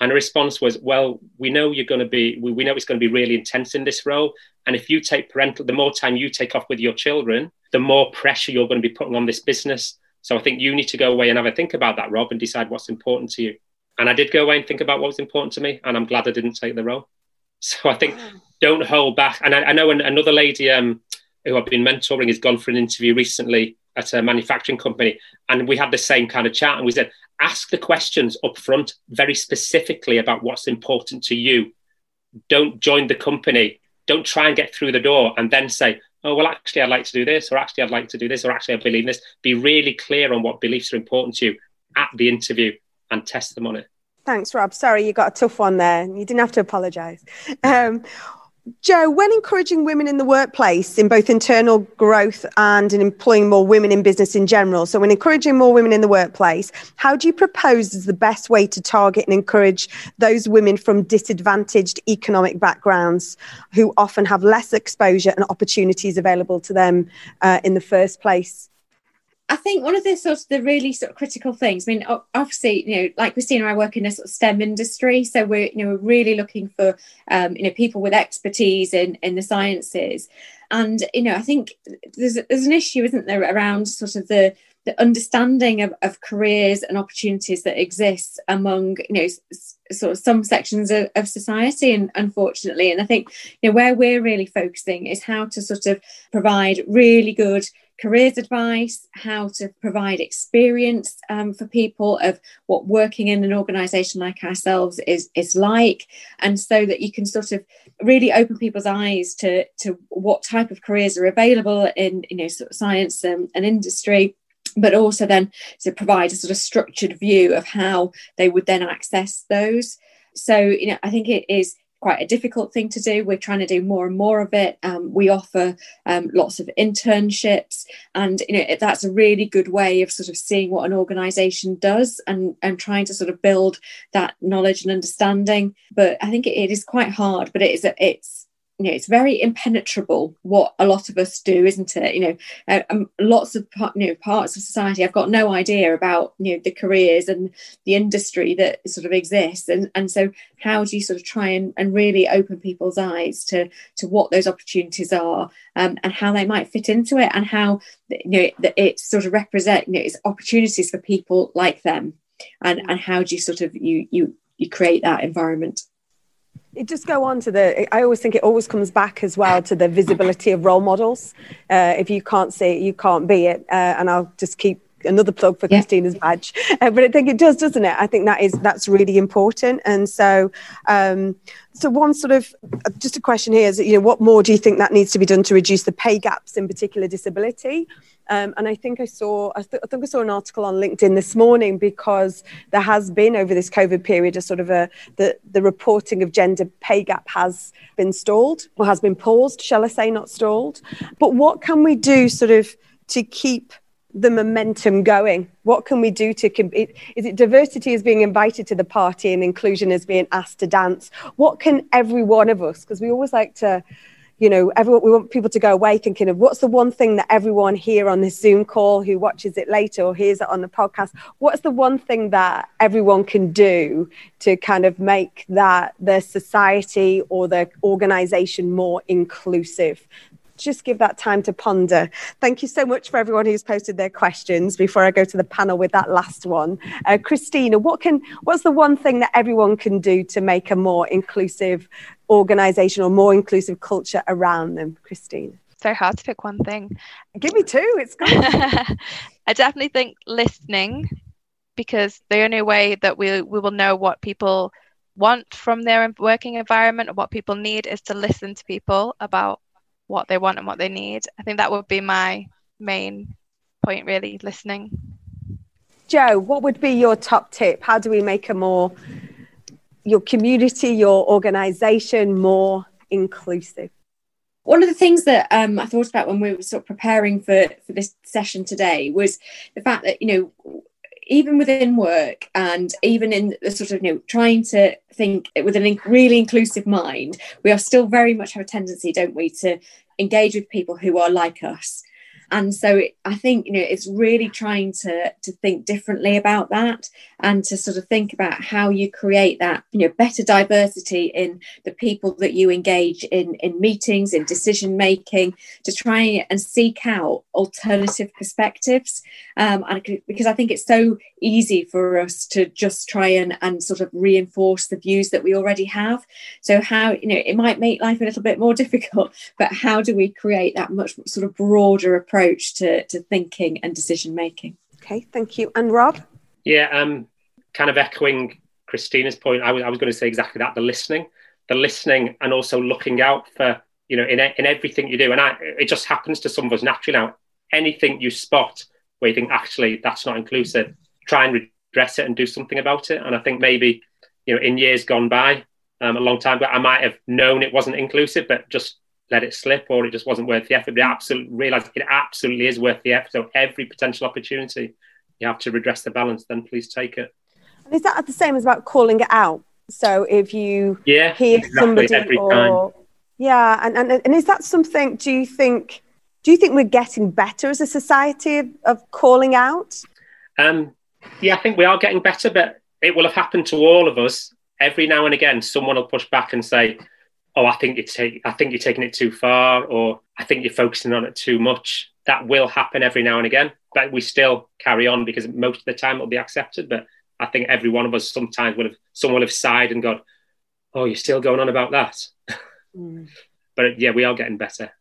And the response was, well, we know you're going to be, we, we know it's going to be really intense in this role. And if you take parental, the more time you take off with your children, the more pressure you're going to be putting on this business. So I think you need to go away and have a think about that, Rob, and decide what's important to you. And I did go away and think about what was important to me. And I'm glad I didn't take the role. So I think don't hold back. And I, I know an, another lady um, who I've been mentoring has gone for an interview recently at a manufacturing company. And we had the same kind of chat. And we said, ask the questions up front, very specifically about what's important to you. Don't join the company. Don't try and get through the door and then say, oh, well, actually, I'd like to do this, or actually, I'd like to do this, or actually, I believe this. Be really clear on what beliefs are important to you at the interview and test them on it. Thanks, Rob. Sorry, you got a tough one there. You didn't have to apologise. Um, Joe, when encouraging women in the workplace in both internal growth and in employing more women in business in general, so when encouraging more women in the workplace, how do you propose is the best way to target and encourage those women from disadvantaged economic backgrounds who often have less exposure and opportunities available to them uh, in the first place? I think one of the sort of the really sort of critical things, I mean, obviously, you know, like Christina and I work in a sort of STEM industry. So we're, you know, we're really looking for, um, you know, people with expertise in, in the sciences. And, you know, I think there's, there's an issue, isn't there, around sort of the, the understanding of, of careers and opportunities that exist among, you know, s- sort of some sections of, of society, and unfortunately. And I think, you know, where we're really focusing is how to sort of provide really good careers advice, how to provide experience um, for people of what working in an organisation like ourselves is is like, and so that you can sort of really open people's eyes to to what type of careers are available in, you know, sort of science and, and industry, but also then to provide a sort of structured view of how they would then access those. So, you know, I think it is quite a difficult thing to do. We're trying to do more and more of it. Um, we offer um, lots of internships, and you know that's a really good way of sort of seeing what an organisation does and, and trying to sort of build that knowledge and understanding. But I think it, it is quite hard, but it is, it's, you know, it's very impenetrable what a lot of us do, isn't it? You know, uh, um, lots of you know, parts of society, I've got no idea about, you know, the careers and the industry that sort of exists. And, and so how do you sort of try and, and really open people's eyes to, to what those opportunities are um, and how they might fit into it, and how, you know, it, it sort of represent, you know, it's opportunities for people like them, and, and how do you sort of, you, you, you create that environment. It just go on to the, I always think it always comes back as well to the visibility of role models. Uh, if you can't see it, you can't be it. Uh, and I'll just keep another plug for yeah. Christina's badge. Uh, but I think it does, doesn't it? I think that is, that's really important. And so, um, so one sort of, just a question here is, you know, what more do you think that needs to be done to reduce the pay gaps in particular disability? Um, and I think I saw I, th- I think I saw an article on LinkedIn this morning, because there has been over this COVID period a sort of a the, the reporting of gender pay gap has been stalled, or has been paused, shall I say, not stalled. But what can we do sort of to keep the momentum going? What can we do to com- it, is it diversity is being invited to the party and inclusion is being asked to dance? What can every one of us, because we always like to, you know, everyone, we want people to go away thinking of what's the one thing that everyone here on this Zoom call who watches it later or hears it on the podcast, what's the one thing that everyone can do to kind of make that their society or their organisation more inclusive? Just give that time to ponder. Thank you so much for everyone who's posted their questions. Before I go to the panel with that last one, uh, Christina, what can what's the one thing that everyone can do to make a more inclusive organisation or more inclusive culture around them? Christina, it's very hard to pick one thing. Give me two. It's good. I definitely think listening, because the only way that we we will know what people want from their working environment or what people need is to listen to people about what they want and what they need. I think that would be my main point, really, listening. Joe, what would be your top tip? How do we make a more your community, your organisation more inclusive? One of the things that um, I thought about when we were sort of preparing for, for this session today was the fact that, you know, even within work and even in the sort of, you know, trying to think with a in- really inclusive mind, we are still very much have a tendency, don't we, to engage with people who are like us. And so it, I think, you know, it's really trying to to think differently about that and to sort of think about how you create that, you know, better diversity in the people that you engage in, in meetings, in decision making, to try and seek out alternative perspectives. Um, and because I think it's so easy for us to just try and, and sort of reinforce the views that we already have. So how, you know, it might make life a little bit more difficult, but how do we create that much sort of broader approach? approach to, to thinking and decision making. Okay, thank you. And Rob? Yeah, um, kind of echoing Christina's point, I was, I was going to say exactly that, the listening, the listening and also looking out for, you know, in, in everything you do. And I, it just happens to some of us naturally now. Anything you spot where you think, actually, that's not inclusive, try and redress it and do something about it. And I think maybe, you know, in years gone by, um, a long time ago, I might have known it wasn't inclusive, but just let it slip, or it just wasn't worth the effort. But I absolutely realised it absolutely is worth the effort. So every potential opportunity, you have to redress the balance, then please take it. And is that the same as about calling it out? So if you yeah, hear exactly, somebody every or... Time. Yeah, and, and, and is that something, do you think, do you think we're getting better as a society of, of calling out? Um, yeah, I think we are getting better, but it will have happened to all of us. Every now and again, someone will push back and say, oh, I think, you take, I think you're taking it too far, or I think you're focusing on it too much. That will happen every now and again, but we still carry on because most of the time it'll be accepted. But I think every one of us sometimes will have, someone will have sighed and gone, oh, you're still going on about that. Mm. But yeah, we are getting better.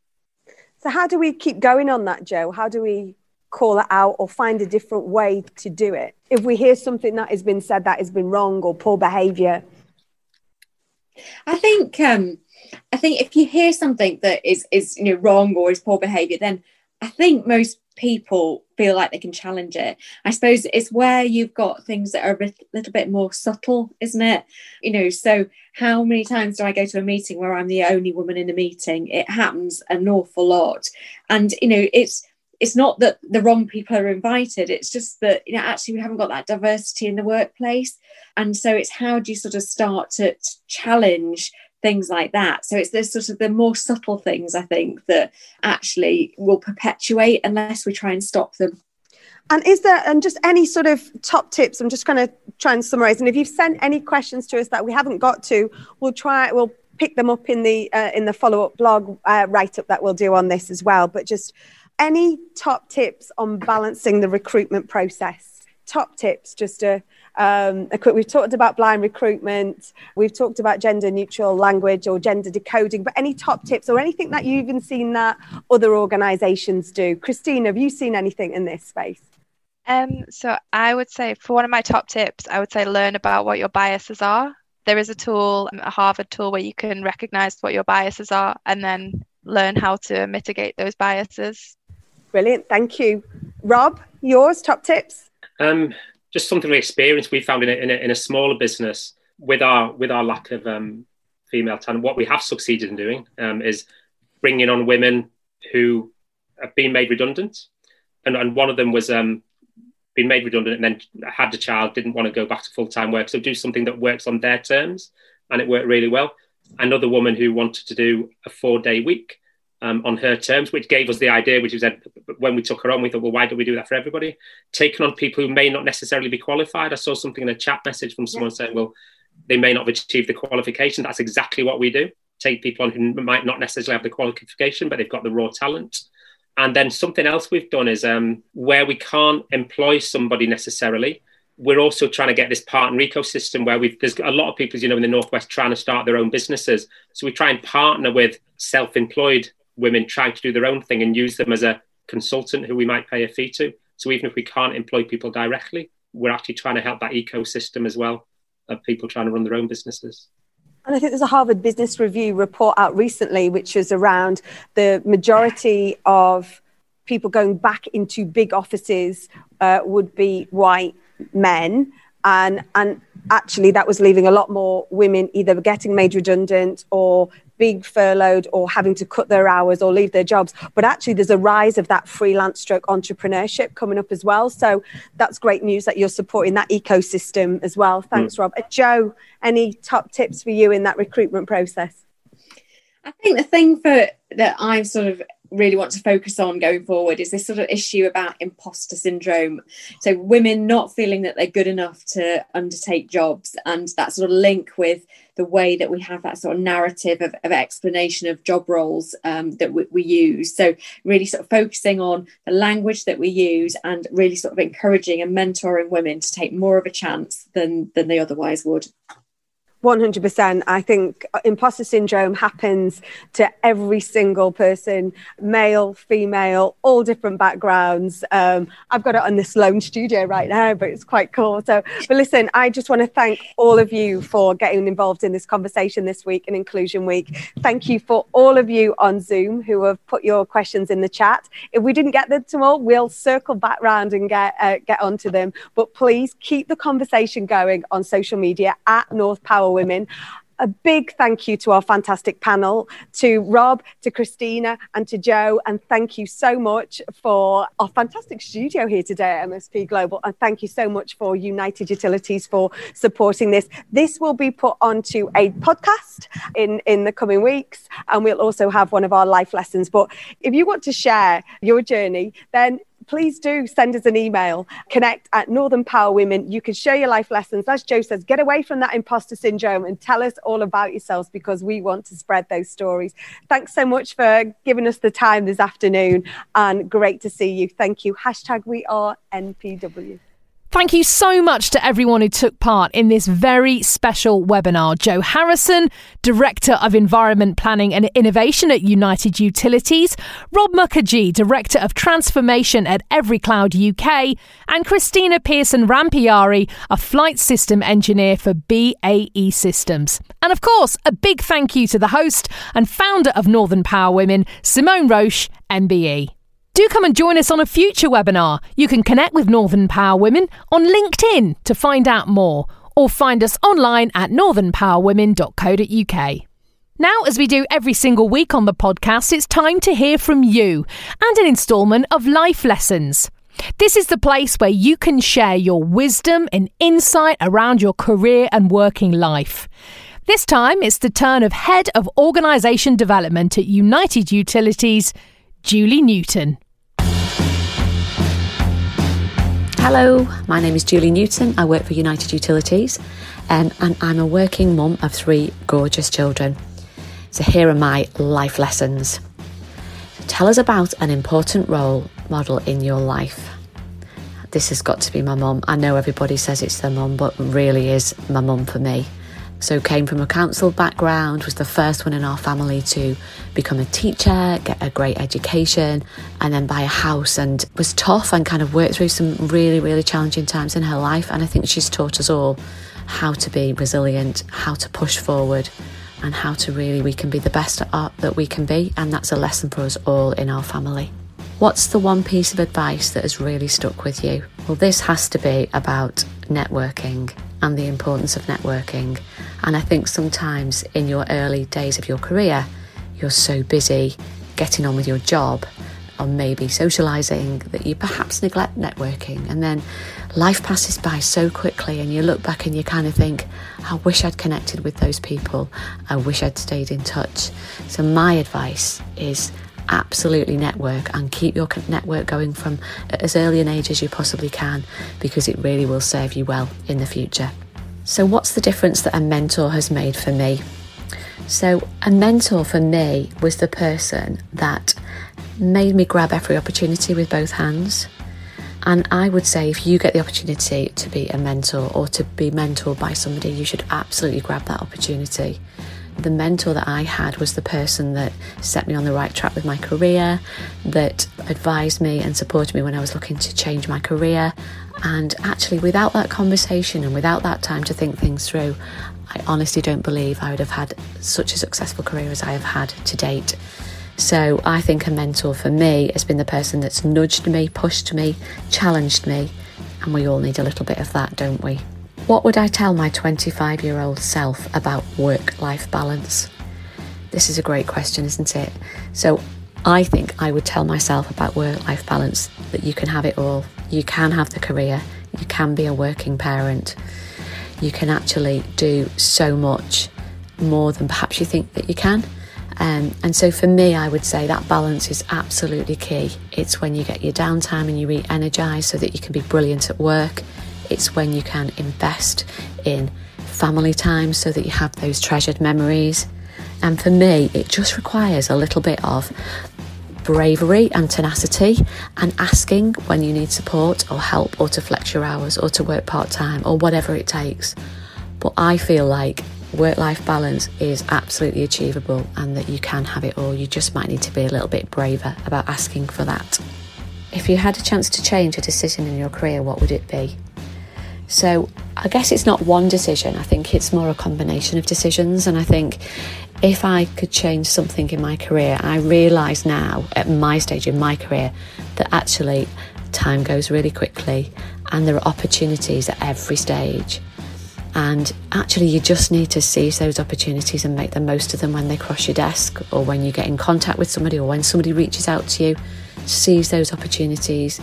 So how do we keep going on that, Joe? How do we call it out or find a different way to do it? If we hear something that has been said that has been wrong or poor behaviour? I think... Um... I think if you hear something that is, is you know, wrong or is poor behaviour, then I think most people feel like they can challenge it. I suppose it's where you've got things that are a bit, little bit more subtle, isn't it? You know, so how many times do I go to a meeting where I'm the only woman in the meeting? It happens an awful lot. And, you know, it's it's not that the wrong people are invited. It's just that, you know, actually we haven't got that diversity in the workplace. And so it's how do you sort of start to, to challenge things like that. So it's this sort of the more subtle things, I think, that actually will perpetuate unless we try and stop them. And is there and just any sort of top tips? I'm just going to try and summarise. And if you've sent any questions to us that we haven't got to, we'll try. We'll pick them up in the uh, in the follow up blog uh, write up that we'll do on this as well. But just any top tips on balancing the recruitment process? Top tips, just a. Um, we've talked about blind recruitment, we've talked about gender neutral language or gender decoding, but any top tips or anything that you've even seen that other organisations do? Christina, have you seen anything in this space? Um, so I would say for one of my top tips, I would say learn about what your biases are. There is a tool, a Harvard tool, where you can recognise what your biases are and then learn how to mitigate those biases. Brilliant, thank you. Rob, yours, top tips? Um. Just something we experienced, we found in a, in a, in a smaller business with our with our lack of um, female talent. What we have succeeded in doing um, is bringing on women who have been made redundant, and, and one of them was um, been made redundant and then had a child, didn't want to go back to full time work, so do something that works on their terms, and it worked really well. Another woman who wanted to do a four day week Um, on her terms, which gave us the idea, which was that when we took her on, we thought, well, why don't we do that for everybody? Taking on people who may not necessarily be qualified. I saw something in a chat message from someone yeah. saying, well, they may not have achieved the qualification. That's exactly what we do. Take people on who might not necessarily have the qualification, but they've got the raw talent. And then something else we've done is um, where we can't employ somebody necessarily, we're also trying to get this partner ecosystem where we've, there's a lot of people, as you know, in the Northwest trying to start their own businesses. So we try and partner with self-employed women trying to do their own thing and use them as a consultant who we might pay a fee to. So even if we can't employ people directly, we're actually trying to help that ecosystem as well of people trying to run their own businesses. And I think there's a Harvard Business Review report out recently, which was around the majority of people going back into big offices uh, would be white men. And, and actually, that was leaving a lot more women either getting made redundant or being furloughed or having to cut their hours or leave their jobs. But actually, there's a rise of that freelance stroke entrepreneurship coming up as well. So that's great news that you're supporting that ecosystem as well. Thanks, mm. Rob. Uh, Joe, any top tips for you in that recruitment process? I think the thing for that I sort of really want to focus on going forward is this sort of issue about imposter syndrome. So women not feeling that they're good enough to undertake jobs, and that sort of link with the way that we have that sort of narrative of, of explanation of job roles um, that we, we use. So really sort of focusing on the language that we use and really sort of encouraging and mentoring women to take more of a chance than than they otherwise would. one hundred percent. I think imposter syndrome happens to every single person, male, female, all different backgrounds. Um, I've got it on this lone studio right now, but it's quite cool. So, but listen, I just want to thank all of you for getting involved in this conversation this week and Inclusion Week. Thank you for all of you on Zoom who have put your questions in the chat. If we didn't get them to all, we'll circle back round and get, uh, get onto them. But please keep the conversation going on social media at North Power Women. A big thank you to our fantastic panel, to Rob, to Christina and to Joe, and thank you so much for our fantastic studio here today at M S P Global, and thank you so much for United Utilities for supporting this. This will be put onto a podcast in, in the coming weeks, and we'll also have one of our life lessons. But if you want to share your journey, then please do send us an email, connect at Northern Power Women. You can share your life lessons. As Joe says, get away from that imposter syndrome and tell us all about yourselves, because we want to spread those stories. Thanks so much for giving us the time this afternoon, and great to see you. Thank you. Hashtag we are N P W. Thank you so much to everyone who took part in this very special webinar. Joe Harrison, Director of Environment Planning and Innovation at United Utilities, Rob Mukherjee, Director of Transformation at EveryCloud U K, and Christina Pearson-Rampiari, a Flight System Engineer for B A E Systems. And of course, a big thank you to the host and founder of Northern Power Women, Simone Roche, M B E. Do come and join us on a future webinar. You can connect with Northern Power Women on LinkedIn to find out more, or find us online at northern power women dot co dot U K. Now, as we do every single week on the podcast, it's time to hear from you and an instalment of Life Lessons. This is the place where you can share your wisdom and insight around your career and working life. This time, it's the turn of Head of Organisation Development at United Utilities, Julie Newton. Hello, my name is Julie Newton. I work for United Utilities, um, and I'm a working mum of three gorgeous children. So here are my life lessons. Tell us about an important role model in your life. This has got to be my mum. I know everybody says it's their mum, but really is my mum for me. So came from a council background, was the first one in our family to become a teacher, get a great education, and then buy a house, and was tough and kind of worked through some really, really challenging times in her life. And I think she's taught us all how to be resilient, how to push forward, and how to really, we can be the best at art that we can be. And that's a lesson for us all in our family. What's the one piece of advice that has really stuck with you? Well, this has to be about networking and the importance of networking. And I think sometimes in your early days of your career, you're so busy getting on with your job or maybe socialising that you perhaps neglect networking. And then life passes by so quickly, and you look back and you kind of think, I wish I'd connected with those people. I wish I'd stayed in touch. So my advice is absolutely network, and keep your network going from as early an age as you possibly can, because it really will serve you well in the future. So what's the difference that a mentor has made for me? So a mentor for me was the person that made me grab every opportunity with both hands. And I would say if you get the opportunity to be a mentor or to be mentored by somebody, you should absolutely grab that opportunity. The mentor that I had was the person that set me on the right track with my career, that advised me and supported me when I was looking to change my career. And actually, without that conversation and without that time to think things through, I honestly don't believe I would have had such a successful career as I have had to date. So I think a mentor for me has been the person that's nudged me, pushed me, challenged me. And we all need a little bit of that, don't we? What would I tell my twenty-five-year-old self about work-life balance? This is a great question, isn't it? So I think I would tell myself about work-life balance that you can have it all. You can have the career. You can be a working parent. You can actually do so much more than perhaps you think that you can. Um, and so for me, I would say that balance is absolutely key. It's when you get your downtime and you re-energise so that you can be brilliant at work. It's when you can invest in family time so that you have those treasured memories. And for me, it just requires a little bit of bravery and tenacity and asking when you need support or help or to flex your hours or to work part-time or whatever it takes. But I feel like work-life balance is absolutely achievable and that you can have it all. You just might need to be a little bit braver about asking for that. If you had a chance to change a decision in your career, what would it be? So I guess it's not one decision. I think it's more a combination of decisions. And I think if I could change something in my career, I realise now at my stage in my career that actually time goes really quickly and there are opportunities at every stage. And actually you just need to seize those opportunities and make the most of them when they cross your desk or when you get in contact with somebody or when somebody reaches out to you. Seize those opportunities.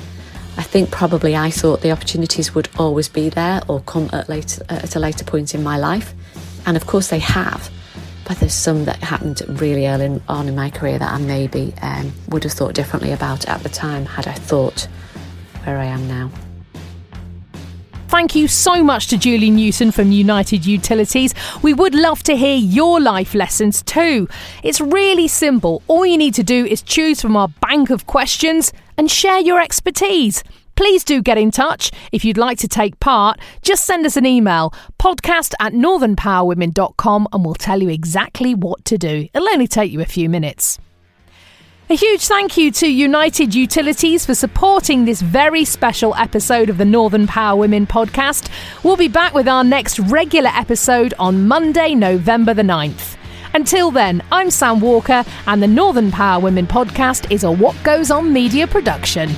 I think probably I thought the opportunities would always be there or come at, later, at a later point in my life. And of course they have, but there's some that happened really early on in my career that I maybe um, would have thought differently about at the time had I thought where I am now. Thank you so much to Julie Newton from United Utilities. We would love to hear your life lessons too. It's really simple. All you need to do is choose from our bank of questions and share your expertise. Please do get in touch. If you'd like to take part, just send us an email, podcast at northern power women dot com, and we'll tell you exactly what to do. It'll only take you a few minutes. A huge thank you to United Utilities for supporting this very special episode of the Northern Power Women podcast. We'll be back with our next regular episode on Monday, November the ninth. Until then, I'm Sam Walker, and the Northern Power Women podcast is a What Goes On Media production.